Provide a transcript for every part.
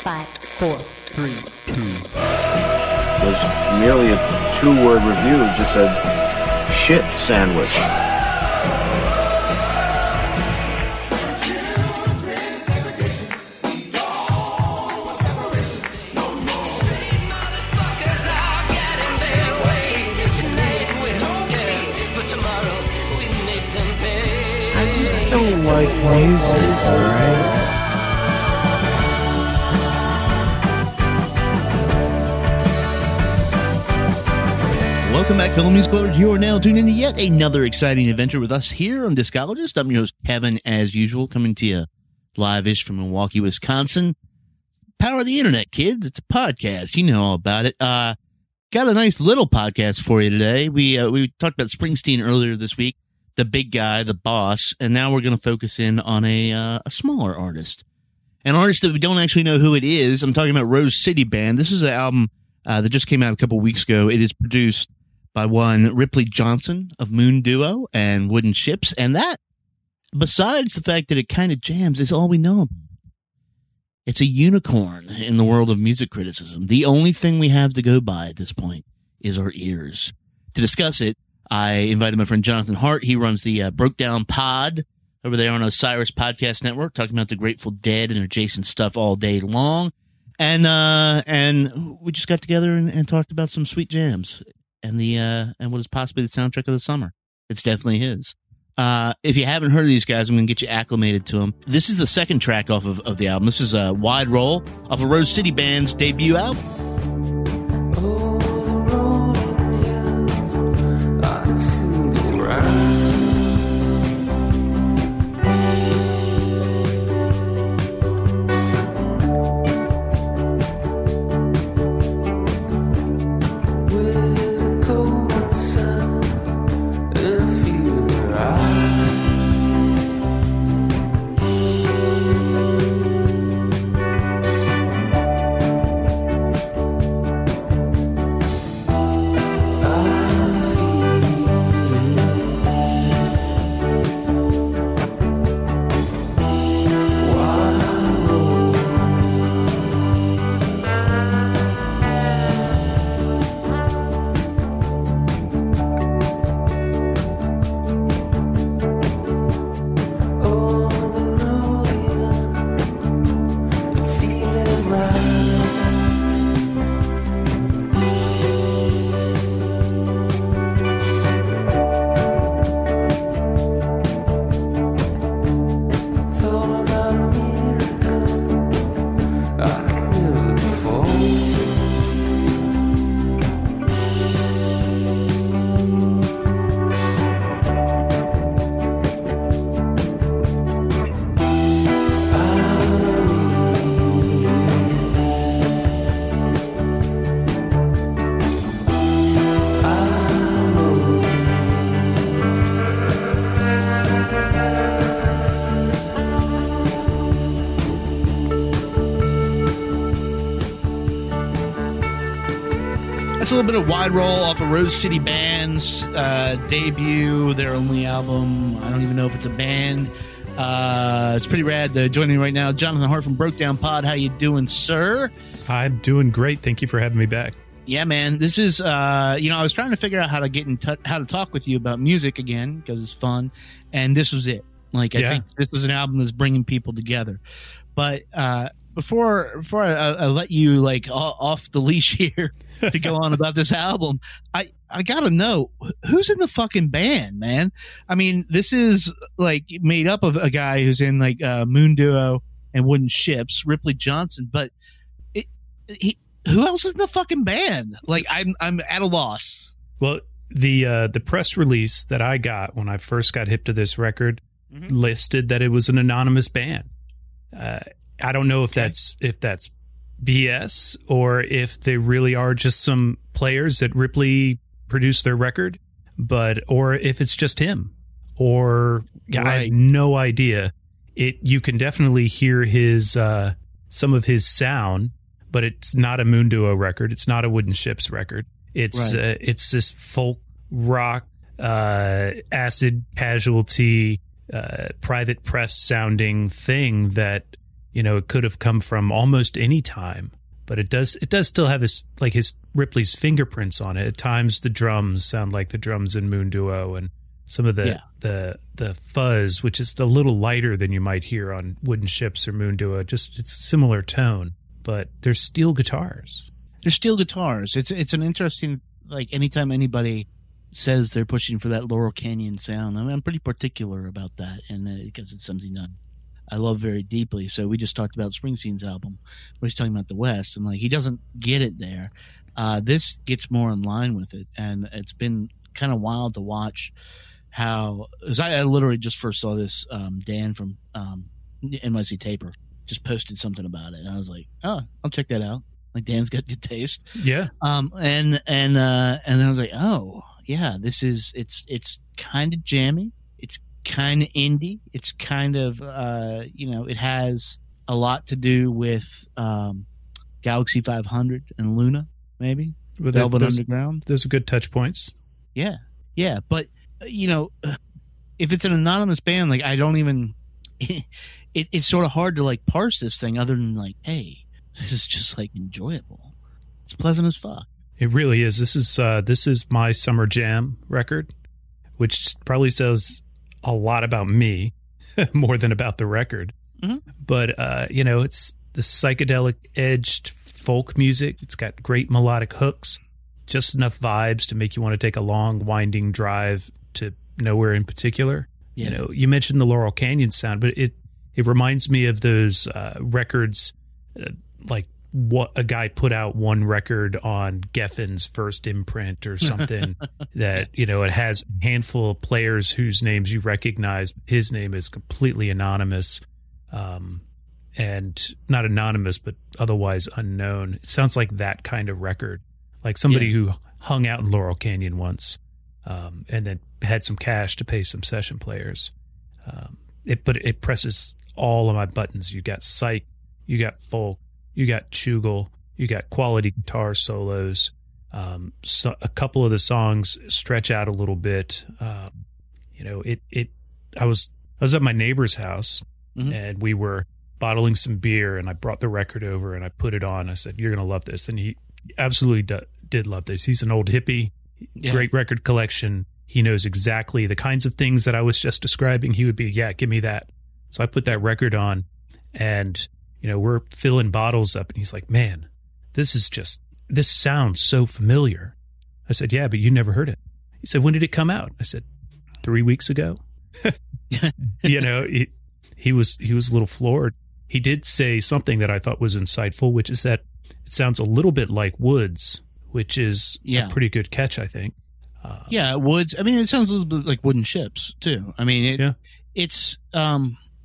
5, 4, 3, 2. It was merely a 2-word review, just a shit sandwich. I just don't like music, alright? Welcome back, fellow music lovers. You are now tuned in to yet another exciting adventure with us here on Discologist. I'm your host, Kevin, as usual, coming to you live-ish from Milwaukee, Wisconsin. Power of the internet, kids. It's a podcast. You know all about it. Got a nice little podcast for you today. We talked about Springsteen earlier this week, the big guy, the boss, and now we're going to focus in on a smaller artist. An artist that we don't actually know who it is. I'm talking about Rose City Band. This is an album that just came out a couple weeks ago. It is produced by one Ripley Johnson of Moon Duo and Wooden Ships. And that, besides the fact that it kind of jams, is all we know. It's a unicorn in the world of music criticism. The only thing we have to go by at this point is our ears. To discuss it, I invited my friend Jonathan Hart. He runs the Broke Down Pod over there on Osiris Podcast Network, talking about the Grateful Dead and adjacent stuff all day long. And we just got together and talked about some sweet jams and what is possibly the soundtrack of the summer. It's definitely his. If you haven't heard of these guys, I'm going to get you acclimated to them. This is the second track off of the album. This is a Wide Roll off of Rose City Band's debut album. Oh, the road in I seem to ride. A little bit of Wide Roll off of Rose City Band's debut, their only album. I don't even know if it's a band. It's pretty rad. Joining me right now, Jonathan Hart from Broke Down Pod. How you doing, sir? I'm doing great. Thank you for having me back. Yeah, man. This is, I was trying to figure out how to get in touch, how to talk with you about music again, because it's fun. And this was it. I think this is an album that's bringing people together. But before I let you off the leash here to go on about this album, I gotta know who's in the fucking band, man. I mean, this is made up of a guy who's in Moon Duo and Wooden Ships, Ripley Johnson. But who else is in the fucking band? I'm at a loss. Well, the press release that I got when I first got hip to this record listed that it was an anonymous band. I don't know if that's BS or if they really are just some players that Ripley produced their record, or if it's just him, I have no idea. You can definitely hear his some of his sound, but it's not a Moon Duo record. It's not a Wooden Ships record. It's it's this folk rock, acid casualty, private press sounding thing that you know, it could have come from almost any time, but it does still have his, like, his Ripley's fingerprints on it. At times the drums sound like the drums in Moon Duo, and some of the fuzz, which is a little lighter than you might hear on Wooden Ships or Moon Duo, just it's similar tone, but they're steel guitars. They're steel guitars. It's an interesting, like, anytime anybody says they're pushing for that Laurel Canyon sound, I mean, I'm pretty particular about that, and because it's something that I love very deeply. So we just talked about Springsteen's album, where he's talking about the West, and, like, he doesn't get it there. This gets more in line with it, and it's been kind of wild to watch how – because I literally just first saw this, Dan from NYC Taper just posted something about it, and I was like, oh, I'll check that out. Like, Dan's got good taste. Yeah. And I was like, oh, yeah, this is – it's kind of jammy. It's kind of indie. It's kind of, you know, it has a lot to do with Galaxy 500 and Luna, maybe. Well, Velvet Underground. Those are good touch points. Yeah. Yeah. But, you know, if it's an anonymous band, like, I don't even – it's sort of hard to, like, parse this thing other than, like, hey, this is just, like, enjoyable. It's pleasant as fuck. It really is. This is my Summer Jam record, which probably says a lot about me more than about the record. Mm-hmm. But, you know, it's the psychedelic edged folk music. It's got great melodic hooks, just enough vibes to make you want to take a long, winding drive to nowhere in particular. Yeah. You know, you mentioned the Laurel Canyon sound, but it reminds me of those records, like what a guy put out one record on Geffen's first imprint or something that, you know, it has a handful of players whose names you recognize. His name is completely anonymous, and not anonymous, but otherwise unknown. It sounds like that kind of record, like somebody who hung out in Laurel Canyon once, and then had some cash to pay some session players. But it presses all of my buttons. You got psych, you got folk, you got chugel, you got quality guitar solos. So a couple of the songs stretch out a little bit. You know, I was at my neighbor's house, mm-hmm. and we were bottling some beer, and I brought the record over and I put it on. I said, "You're gonna love this," and he absolutely did love this. He's an old hippie, great record collection. He knows exactly the kinds of things that I was just describing. He would be, "Yeah, give me that." So I put that record on, and, you know, we're filling bottles up, and he's like, "Man, this sounds so familiar." I said, "Yeah, but you never heard it." He said, "When did it come out?" I said, 3 weeks ago. You know, he was a little floored. He did say something that I thought was insightful, which is that it sounds a little bit like Woods, which is a pretty good catch, I think. Woods. I mean, it sounds a little bit like Wooden Ships, too. I mean, it's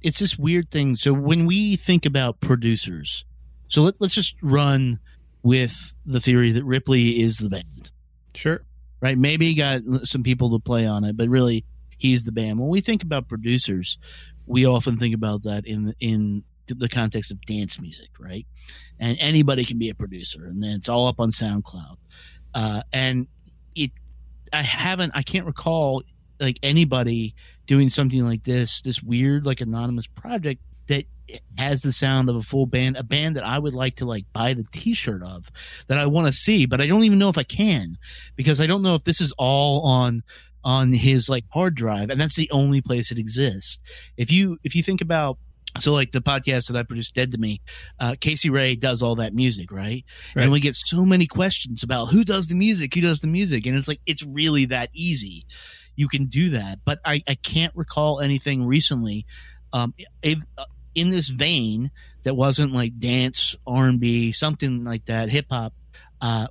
this weird thing. So when we think about producers, so let's just run with the theory that Ripley is the band. Sure. Right? Maybe he got some people to play on it, but really he's the band. When we think about producers, we often think about that in the context of dance music, right? And anybody can be a producer, and then it's all up on SoundCloud. I can't recall, like, anybody doing something like this weird, like, anonymous project that has the sound of a full band, a band that I would like to, like, buy the T-shirt of, that I want to see, but I don't even know if I can, because I don't know if this is all on his, like, hard drive, and that's the only place it exists. If you think about, so, like, the podcast that I produced, Dead to Me, Casey Ray does all that music, right? And we get so many questions about who does the music, and it's like, it's really that easy. You can do that, but I can't recall anything recently in this vein that wasn't, like, dance, R&B, something like that, hip-hop,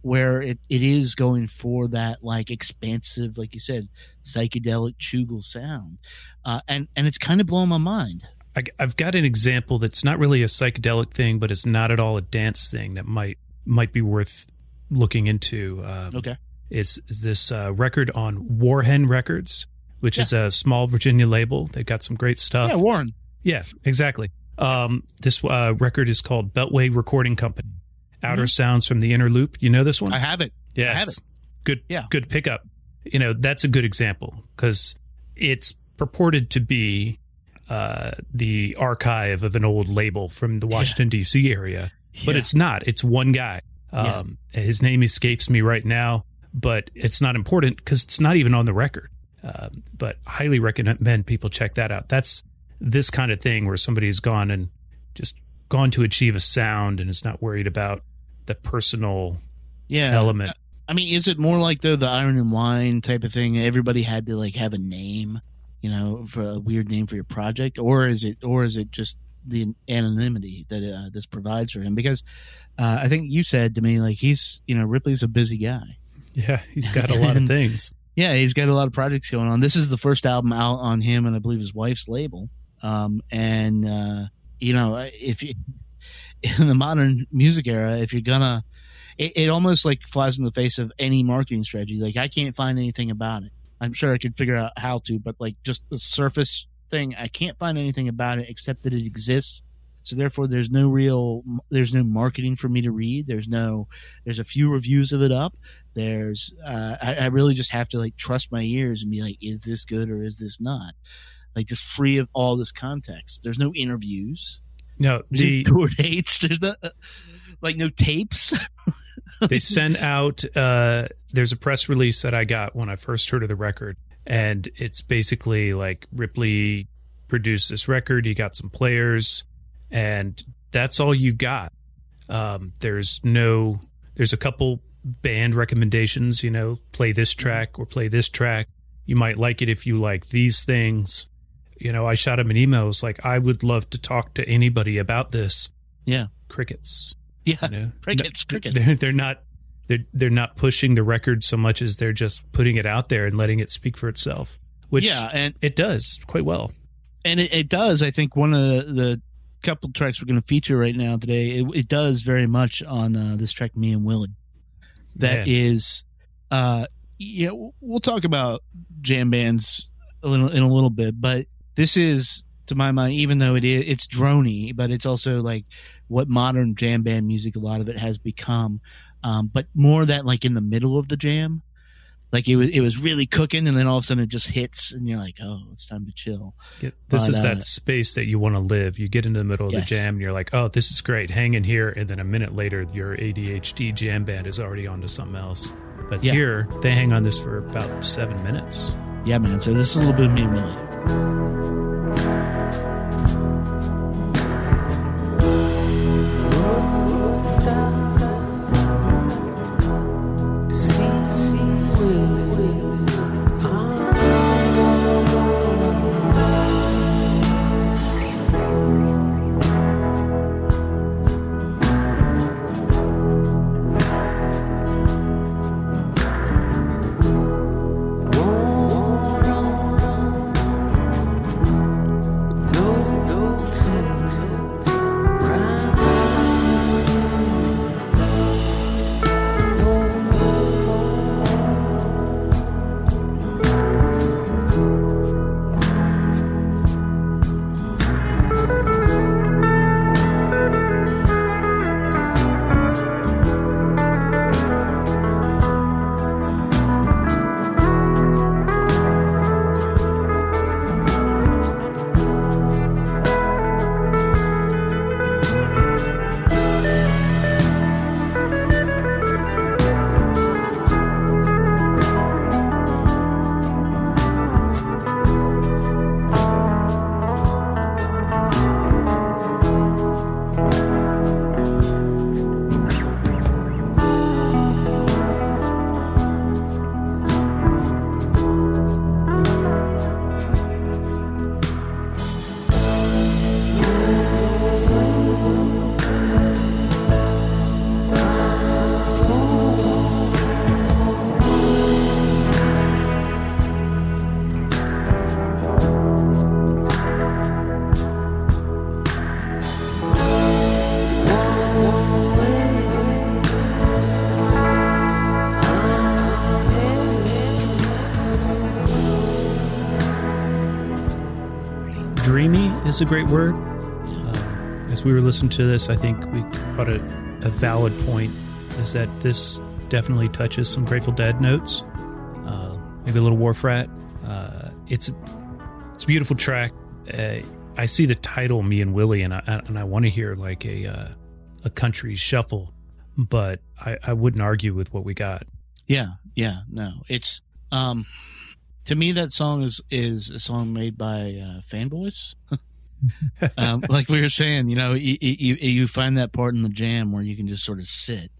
where it is going for that, like, expansive, like you said, psychedelic chugel sound. And it's kind of blowing my mind. I've got an example that's not really a psychedelic thing, but it's not at all a dance thing that might be worth looking into. Okay. Is this record on Warhen Records, which is a small Virginia label. They've got some great stuff. Yeah, Warren. Yeah, exactly. This record is called Beltway Recording Company. Outer Sounds from the Inner Loop. You know this one? I have it. Yeah, I have it. Good pickup. You know, that's a good example because it's purported to be the archive of an old label from the Washington, D.C. area. But it's not. It's one guy. His name escapes me right now, but it's not important because it's not even on the record. But highly recommend people check that out. That's this kind of thing where somebody's gone and just gone to achieve a sound and is not worried about the personal element. I mean, is it more like the Iron and Wine type of thing? Everybody had to like have a name, you know, for a weird name for your project, or is it just the anonymity that this provides for him? Because I think you said to me, like, he's, you know, Ripley's a busy guy. Yeah, he's got a lot of things. Yeah, he's got a lot of projects going on. This is the first album out on him and I believe his wife's label. You know, if you in the modern music era, if you're gonna, it almost like flies in the face of any marketing strategy. Like, I can't find anything about it. I'm sure I could figure out how to, but like just the surface thing, I can't find anything about it except that it exists. So therefore there's no marketing for me to read. There's a few reviews of it up. There's, I really just have to like trust my ears and be like, is this good or is this not? Like, just free of all this context. There's no interviews. No, the tour dates. There's no, like, no tapes. They sent out, there's a press release that I got when I first heard of the record, and it's basically like, Ripley produced this record, he got some players, and that's all you got. There's a couple band recommendations, you know, play this track or play this track. You might like it if you like these things. You know, I shot him an email. It's like, I would love to talk to anybody about this. Yeah. Crickets. Yeah. You know? Crickets. They're not pushing the record so much as they're just putting it out there and letting it speak for itself, which and it does quite well. And it does. I think one of the couple tracks we're going to feature right now today, it does very much on this track, Me and Willie. That is, yeah, we'll talk about jam bands in a little bit, but this is, to my mind, even though it's droney, but it's also like what modern jam band music, a lot of it has become, but more that like in the middle of the jam, like it was really cooking, and then all of a sudden it just hits, and you're like, oh, it's time to chill. This is that space that you want to live. You get into the middle of the jam, and you're like, oh, this is great, hang in here, and then a minute later, your ADHD jam band is already onto something else. But here, they hang on this for about 7 minutes. Yeah, man, so this is a little bit of Me, Willie. Is a great word. As we were listening to this, I think we caught a valid point, is that this definitely touches some Grateful Dead notes, maybe a little Wharf Rat. It's a beautiful track. I see the title "Me and Willie," and I want to hear like a country shuffle, but I wouldn't argue with what we got. Yeah, no, it's to me that song is a song made by fanboys. Like we were saying, you know, you find that part in the jam where you can just sort of sit,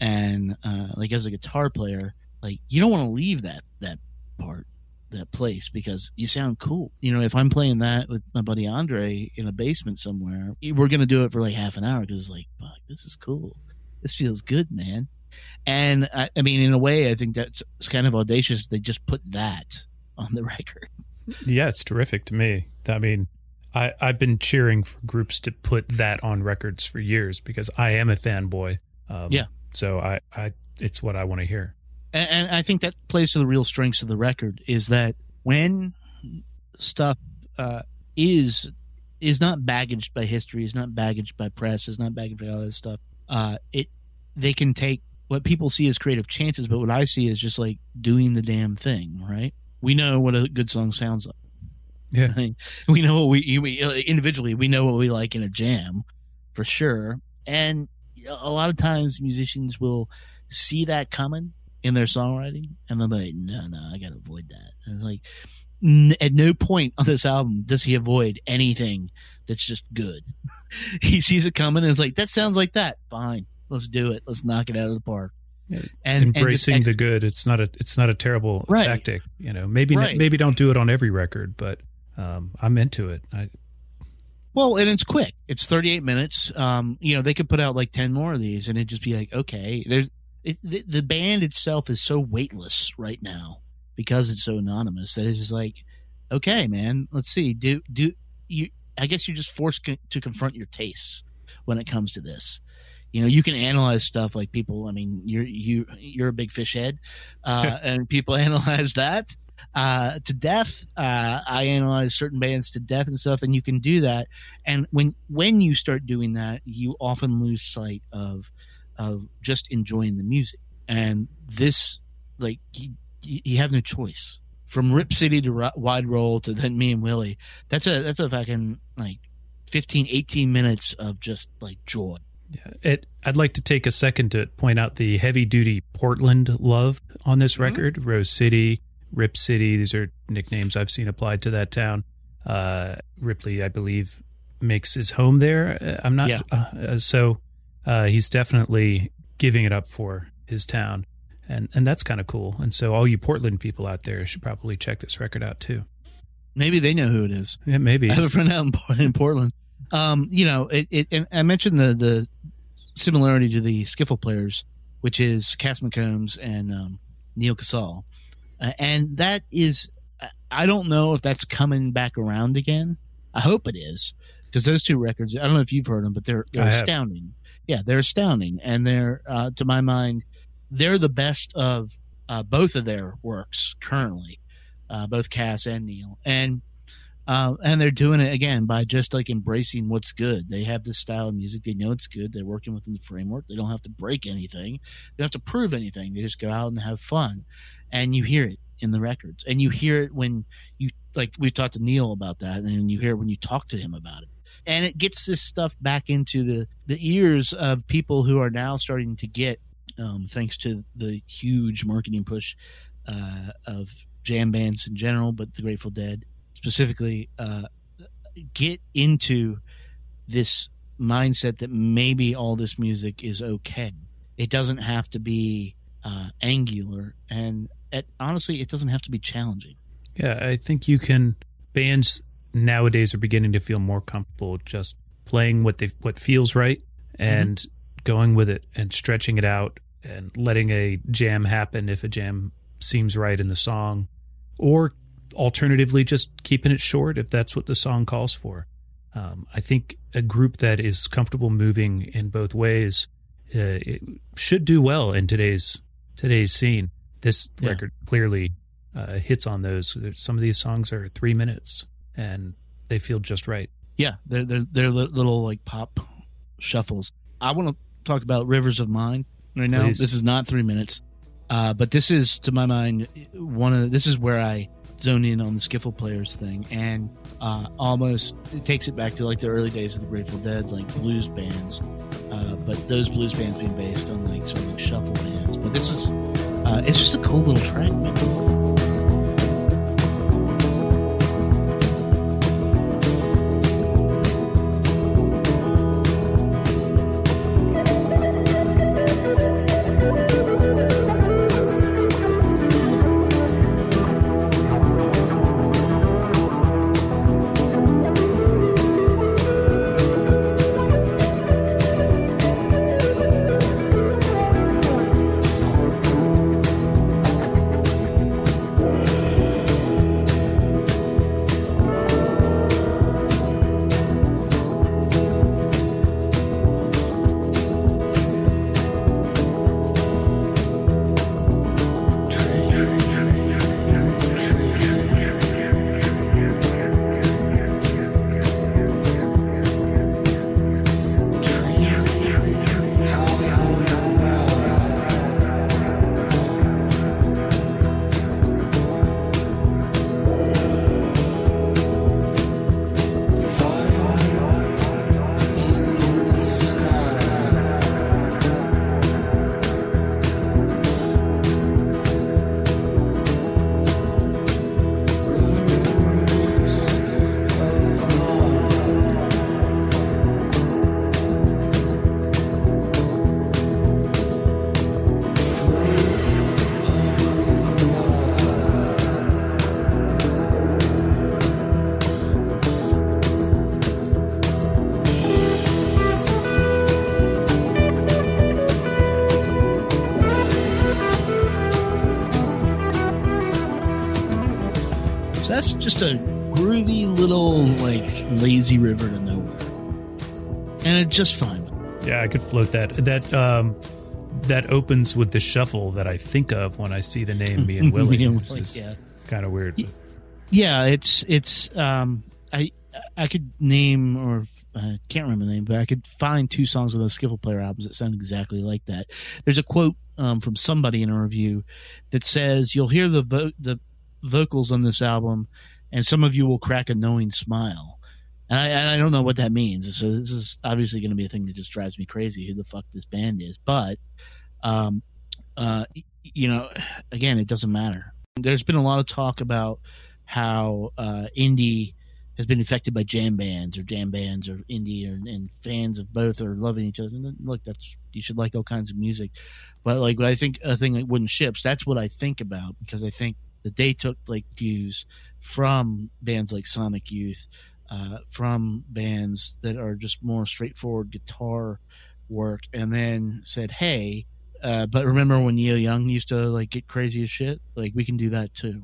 and like as a guitar player, like you don't want to leave that part, that place, because you sound cool. You know, if I'm playing that with my buddy Andre in a basement somewhere, we're gonna do it for like half an hour because it's like, fuck, this is cool. This feels good, man. And I mean, in a way, I think that's it's kind of audacious. They just put that on the record. Yeah, it's terrific to me. I mean, I've been cheering for groups to put that on records for years because I am a fanboy. So I it's what I want to hear. And I think that plays to the real strengths of the record is that when stuff is not baggaged by history, is not baggaged by press, is not baggaged by all that stuff, they can take what people see as creative chances, but what I see is just like doing the damn thing, right? We know what a good song sounds like. Yeah. I mean, we know what we individually, we know what we like in a jam for sure. And a lot of times musicians will see that coming in their songwriting and they're like, no, I got to avoid that. And it's like, at no point on this album does he avoid anything that's just good. He sees it coming and is like, that sounds like that. Fine. Let's do it. Let's knock it out of the park. And embracing the good. It's not a terrible tactic. You know, maybe don't do it on every record, but I'm into it. And it's quick. It's 38 minutes. You know, they could put out like 10 more of these, and it'd just be like, okay. The band itself is so weightless right now because it's so anonymous that it's just like, okay, man, let's see. Do you? I guess you're just forced to confront your tastes when it comes to this. You know, you can analyze stuff like people. I mean, you're a big fish head, and people analyze that to death. I analyze certain bands to death and stuff, and you can do that. And when you start doing that, you often lose sight of just enjoying the music. And this, like, you have no choice. From Rip City to Wide Roll to then Me and Willie, that's a fucking like 15, 18 minutes of just like joy. Yeah, I'd like to take a second to point out the heavy-duty Portland love on this record. Rose City, Rip City, these are nicknames I've seen applied to that town. Ripley, I believe, makes his home there. I'm not... Yeah. He's definitely giving it up for his town, and that's kind of cool. And so all you Portland people out there should probably check this record out, too. Maybe they know who it is. Yeah, maybe. I have a friend out in Portland. You know, and I mentioned the similarity to the skiffle players, which is Cass McCombs and Neil Casale, and that is, I don't know if that's coming back around again. I hope it is, because those two records, I don't know if you've heard them, but they're astounding. Yeah, they're astounding, and they're to my mind, they're the best of both of their works currently, both Cass and Neil, and they're doing it again by just like embracing what's good. They have this style of music. They know it's good. They're working within the framework. They don't have to break anything. They don't have to prove anything. They just go out and have fun. And you hear it in the records. And you hear it when you, like, we've talked to Neil about that, and you hear it when you talk to him about it. And it gets this stuff back into the ears of people who are now starting to get, thanks to the huge marketing push of jam bands in general, but the Grateful Dead specifically, get into this mindset that maybe all this music is okay. It doesn't have to be angular, and honestly, it doesn't have to be challenging. Yeah, I think bands nowadays are beginning to feel more comfortable just playing what feels right and going with it and stretching it out and letting a jam happen if a jam seems right in the song, or alternatively, just keeping it short if that's what the song calls for. I think a group that is comfortable moving in both ways it should do well in today's scene. This record clearly hits on those. Some of these songs are 3 minutes, and they feel just right. Yeah, they're little like pop shuffles. I want to talk about Rivers of Mine right now. Please. This is not 3 minutes, but this is, to my mind, this is where I zone in on the skiffle players thing, and almost it takes it back to like the early days of the Grateful Dead, like blues bands, but those blues bands being based on like sort of like shuffle bands. But this is it's just a cool little track, man. Just a groovy little like lazy river to nowhere, and it's just fine. Yeah, I could float that. That opens with the shuffle that I think of when I see the name Me and Willie. Kind of weird. Yeah, I could name, or I can't remember the name, but I could find two songs on those Skiffle Player albums that sound exactly like that. There's a quote from somebody in a review that says, "You'll hear the vocals on this album, and some of you will crack a knowing smile." And I don't know what that means. So this is obviously going to be a thing that just drives me crazy, who the fuck this band is. But, you know, again, it doesn't matter. There's been a lot of talk about how indie has been affected by jam bands or indie, and fans of both are loving each other. And look, you should like all kinds of music. But like, I think a thing like Wooden Ships, that's what I think about, because I think that they took like cues from bands like Sonic Youth, from bands that are just more straightforward guitar work, and then said, "Hey, but remember when Neil Young used to like get crazy as shit? Like, we can do that too."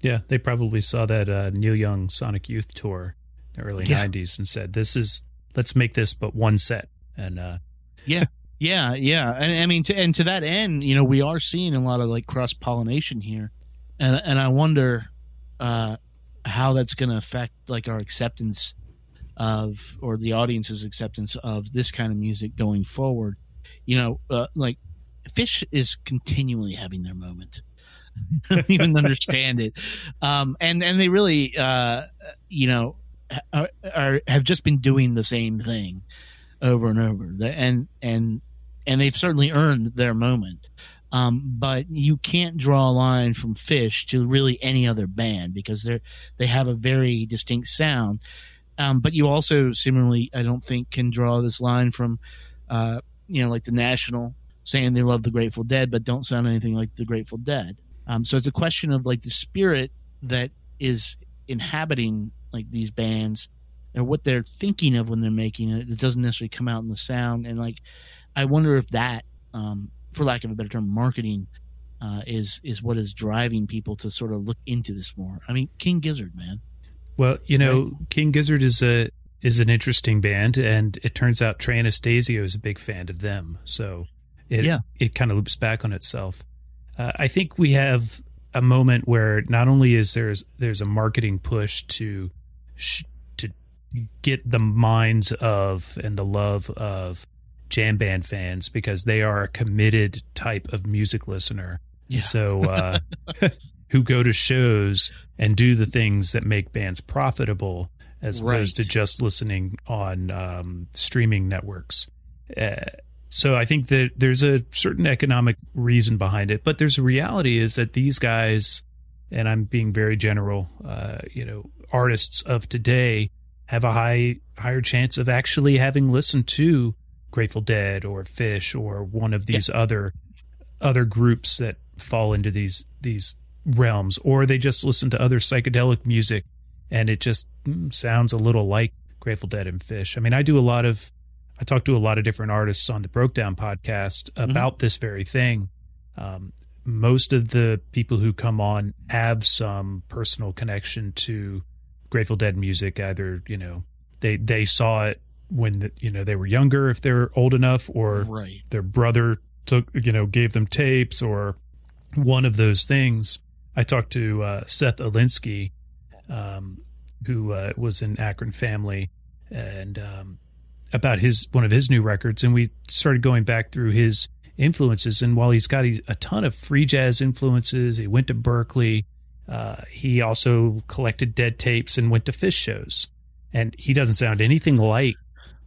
Yeah, they probably saw that Neil Young Sonic Youth tour in the early '90s and said, "Let's make this but one set." And yeah, and I mean, to that end, you know, we are seeing a lot of like cross pollination here. And I wonder how that's going to affect like our acceptance of, or the audience's acceptance of, this kind of music going forward. You know, like Fish is continually having their moment. I don't even understand it. And they really, you know, have just been doing the same thing over and over. And they've certainly earned their moment. But you can't draw a line from Fish to really any other band, because they have a very distinct sound. But you also similarly, I don't think, can draw this line from, you know, like The National saying they love the Grateful Dead but don't sound anything like the Grateful Dead. So it's a question of like the spirit that is inhabiting like these bands and what they're thinking of when they're making it. It doesn't necessarily come out in the sound. And like, I wonder if that, for lack of a better term, marketing is what is driving people to sort of look into this more. I mean, King Gizzard, man. Well, you know, right? King Gizzard is an interesting band, and it turns out Trey Anastasio is a big fan of them. So it kind of loops back on itself. I think we have a moment where not only is there's a marketing push to get the minds of and the love of jam band fans, because they are a committed type of music listener. Yeah. So who go to shows and do the things that make bands profitable, as opposed to just listening on streaming networks. So I think that there's a certain economic reason behind it, but there's a reality is that these guys, and I'm being very general, artists of today have a higher chance of actually having listened to Grateful Dead or Phish or one of these other groups that fall into these realms, or they just listen to other psychedelic music and it just sounds a little like Grateful Dead and Phish. I mean, I talk to a lot of different artists on the Broke Down podcast about this very thing. Most of the people who come on have some personal connection to Grateful Dead music. Either, they saw it when, they were younger, if they're old enough, or their brother gave them tapes or one of those things. I talked to Seth Alinsky, who was in Akron Family, and about one of his new records, and we started going back through his influences. And while he's got a ton of free jazz influences, he went to Berkeley. He also collected Dead tapes and went to Phish shows. And he doesn't sound anything like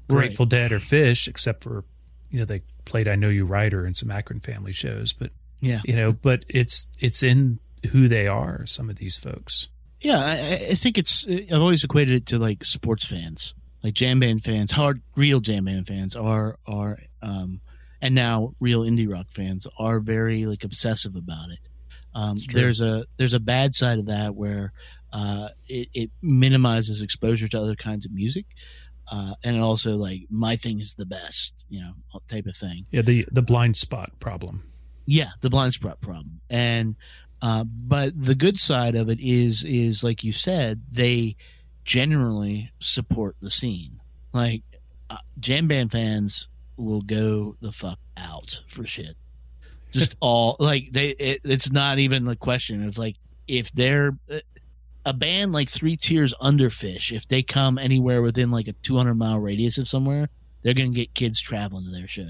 Grateful Dead or Phish, except for they played "I Know You Rider" and some Akron Family shows. But but it's in who they are. Some of these folks. Yeah, I think I've always equated it to like sports fans. Like jam band fans, real jam band fans are and now real indie rock fans are very like obsessive about it. There's a bad side of that where it minimizes exposure to other kinds of music, and also like my thing is the best, type of thing. Yeah, the blind spot problem. Yeah, the blind spot problem, and but the good side of it is like you said, they generally support the scene. Like jam band fans will go the fuck out for shit. Just all like it's not even the question. It's like if they're a band like three tiers under Phish, if they come anywhere within like a 200-mile radius of somewhere, they're going to get kids traveling to their show.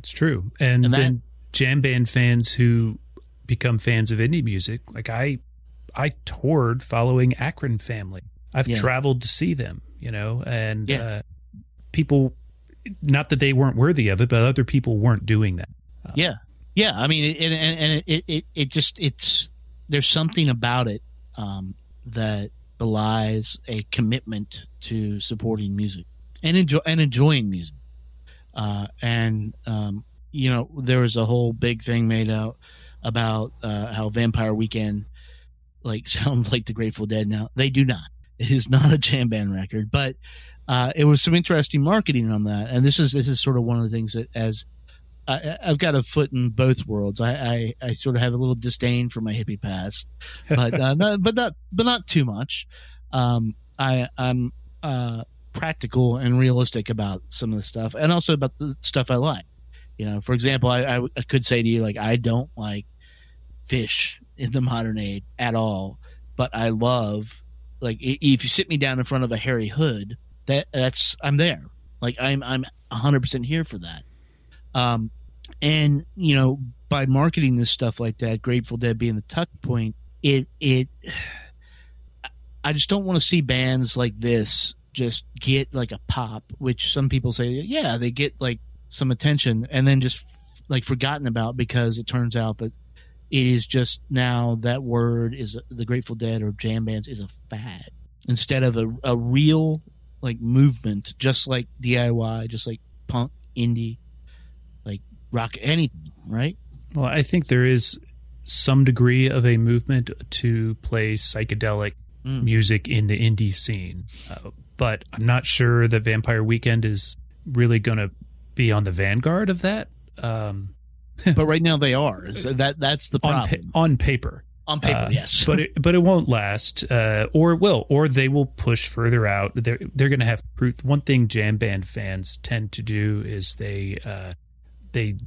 It's true. And then jam band fans who become fans of indie music, like I toured following Akron Family. I've traveled to see them, and people, not that they weren't worthy of it, but other people weren't doing that. Yeah. I mean, there's something about it that belies a commitment to supporting music and enjoying music. There was a whole big thing made out about how Vampire Weekend like sounds like the Grateful Dead now. They do not. It is not a jam band record, but it was some interesting marketing on that. And this is sort of one of the things that as I've got a foot in both worlds. I sort of have a little disdain for my hippie past, but not too much. I'm practical and realistic about some of the stuff, and also about the stuff I like. For example, I could say to you like I don't like Phish in the modern age at all, but I love. Like if you sit me down in front of a Harry Hood, that's I'm there. Like I'm 100% here for that. And by marketing this stuff like that, Grateful Dead being the tuck point, I just don't want to see bands like this just get like a pop, which some people say they get like some attention and then just like forgotten about because it turns out that. It is just now that word is the Grateful Dead or jam bands is a fad instead of a real like movement, just like DIY, just like punk, indie, like rock, anything, right? Well, I think there is some degree of a movement to play psychedelic music in the indie scene, but I'm not sure that Vampire Weekend is really going to be on the vanguard of that. But right now they are. So that's the problem. On paper, yes. But it won't last, or it will, or they will push further out. They're going to have proof. One thing jam band fans tend to do is they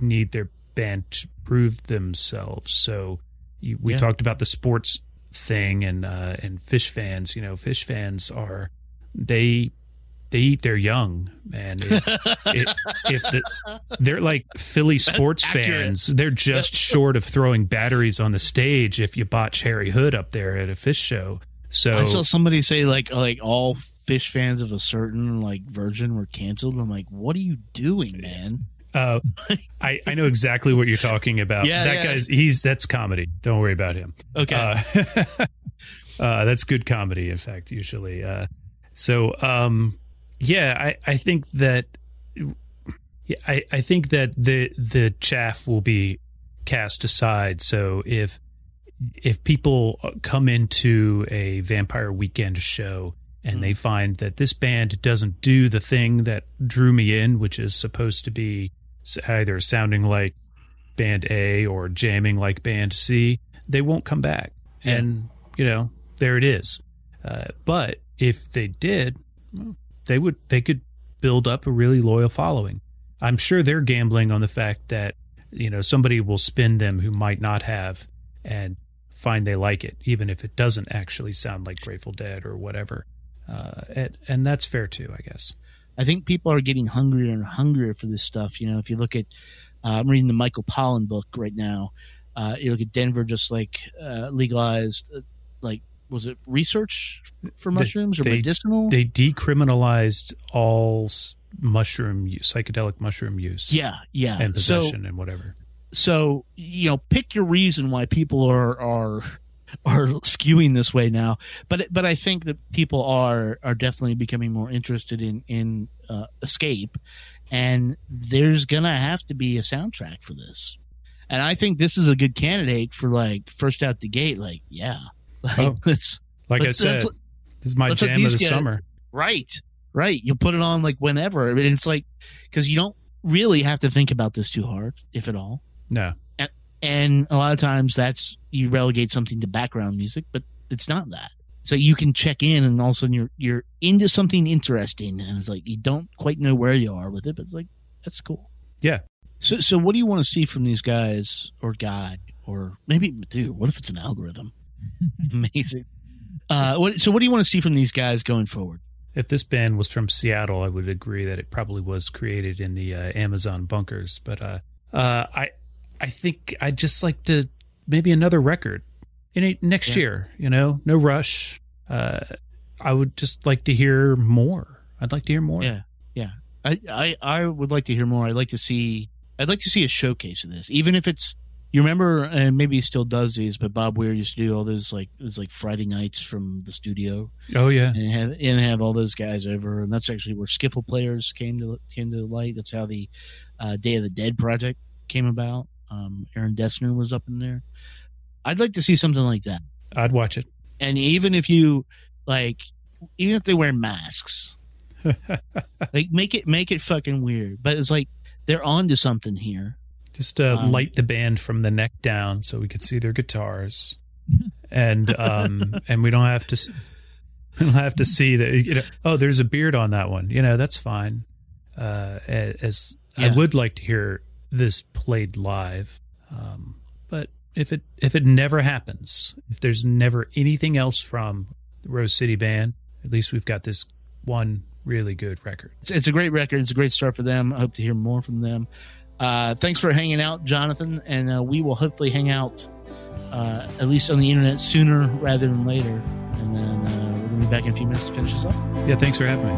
need their band to prove themselves. So we talked about the sports thing and Phish fans. Phish fans they eat their young, man. They're like Philly sports fans. They're just short of throwing batteries on the stage if you botch Harry Hood up there at a fish show. So I saw somebody say like all fish fans of a certain like virgin were canceled. I'm like, what are you doing, man? I know exactly what you're talking about. Yeah, that guy's that's comedy. Don't worry about him. Okay. That's good comedy, in fact, usually. I think that the chaff will be cast aside. So if people come into a Vampire Weekend show and they find that this band doesn't do the thing that drew me in, which is supposed to be either sounding like band A or jamming like band C, they won't come back. Yeah. And, you know, there it is. But if they did, they could build up a really loyal following. I'm sure they're gambling on the fact that, you know, somebody will spin them who might not have and find they like it, even if it doesn't actually sound like Grateful Dead or whatever. And that's fair too, I guess. I think people are getting hungrier and hungrier for this stuff. You know, if you look at, I'm reading the Michael Pollan book right now. You look at Denver, just like legalized, like, was it research for mushrooms or medicinal? They decriminalized all mushroom use, psychedelic mushroom use. Yeah, yeah. And possession and whatever. So, you know, pick your reason why people are skewing this way now. But I think that people are definitely becoming more interested in escape. And there's going to have to be a soundtrack for this. And I think this is a good candidate for, like, first out the gate, like, yeah. Like, let's, this is my jam of the summer. Right. You'll put it on like whenever. I mean, it's like, because you don't really have to think about this too hard, if at all. No. And a lot of times that's, you relegate something to background music, but it's not that. So you can check in and all of a sudden you're into something interesting. And it's like, you don't quite know where you are with it, but it's like, that's cool. Yeah. So what do you want to see from these guys or God or maybe, dude, what if it's an algorithm? Amazing. What do you want to see from these guys going forward? If this band was from Seattle, I would agree that it probably was created in the Amazon bunkers. But I think I'd just like to maybe another record next year. You know, no rush. I would just like to hear more. I'd like to hear more. Yeah. I would like to hear more. I'd like to see a showcase of this, even if it's. You remember, and maybe he still does these, but Bob Weir used to do all those like Friday nights from the studio. Oh yeah, and have all those guys over, and that's actually where Skiffle Players came to light. That's how the Day of the Dead project came about. Aaron Dessner was up in there. I'd like to see something like that. I'd watch it, and even if they wear masks, like make it fucking weird. But it's like they're onto something here. Just light the band from the neck down so we could see their guitars, and we don't have to see that. You know, oh, there's a beard on that one. You know, that's fine. I would like to hear this played live, but if it never happens, if there's never anything else from the Rose City Band, at least we've got this one really good record. It's a great record. It's a great start for them. I hope to hear more from them. Thanks for hanging out, Jonathan, and we will hopefully hang out at least on the internet sooner rather than later. And then we're going to be back in a few minutes to finish this up. Yeah, thanks for having me.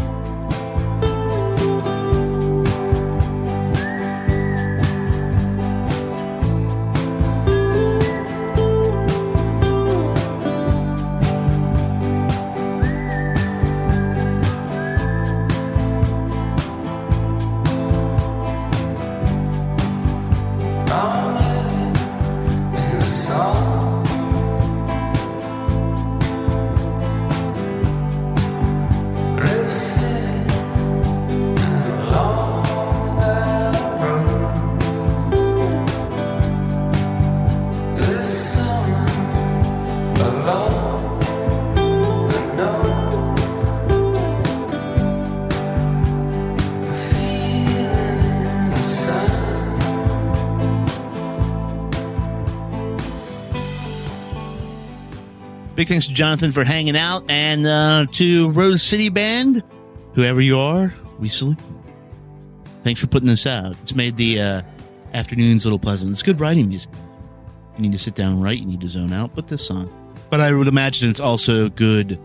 Big thanks to Jonathan for hanging out and to Rose City Band. Whoever you are, we salute you. Thanks for putting this out. It's made the afternoons a little pleasant. It's good writing music. You need to sit down and write. You need to zone out. Put this on. But I would imagine it's also good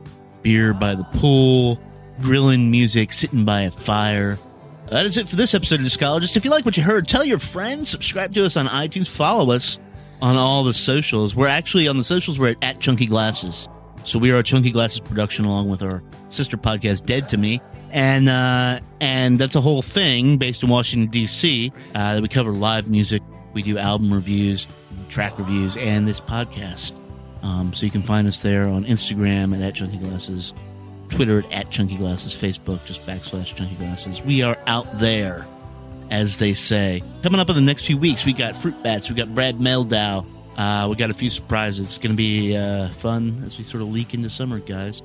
beer by the pool, grilling music, sitting by a fire. That is it for this episode of Discologist. If you like what you heard, tell your friends. Subscribe to us on iTunes. Follow us on all the socials. We're actually on the socials. We're at Chunky Glasses. So we are a Chunky Glasses production along with our sister podcast, Dead to Me. And that's a whole thing based in Washington, D.C. We cover live music. We do album reviews, track reviews, and this podcast. So you can find us there on Instagram at Chunky Glasses, Twitter at Chunky Glasses, Facebook, just / Chunky Glasses. We are out there, as they say. Coming up in the next few weeks, we got Fruit Bats, we got Brad Meldow, we got a few surprises. It's going to be fun as we sort of leak into summer, guys.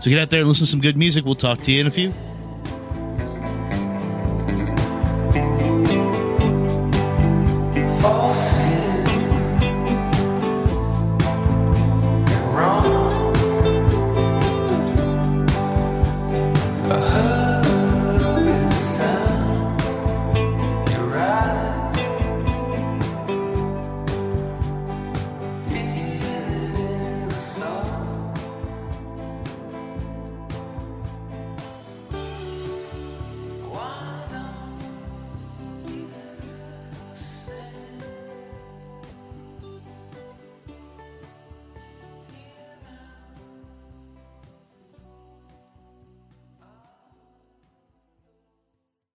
So get out there and listen to some good music. We'll talk to you in a few.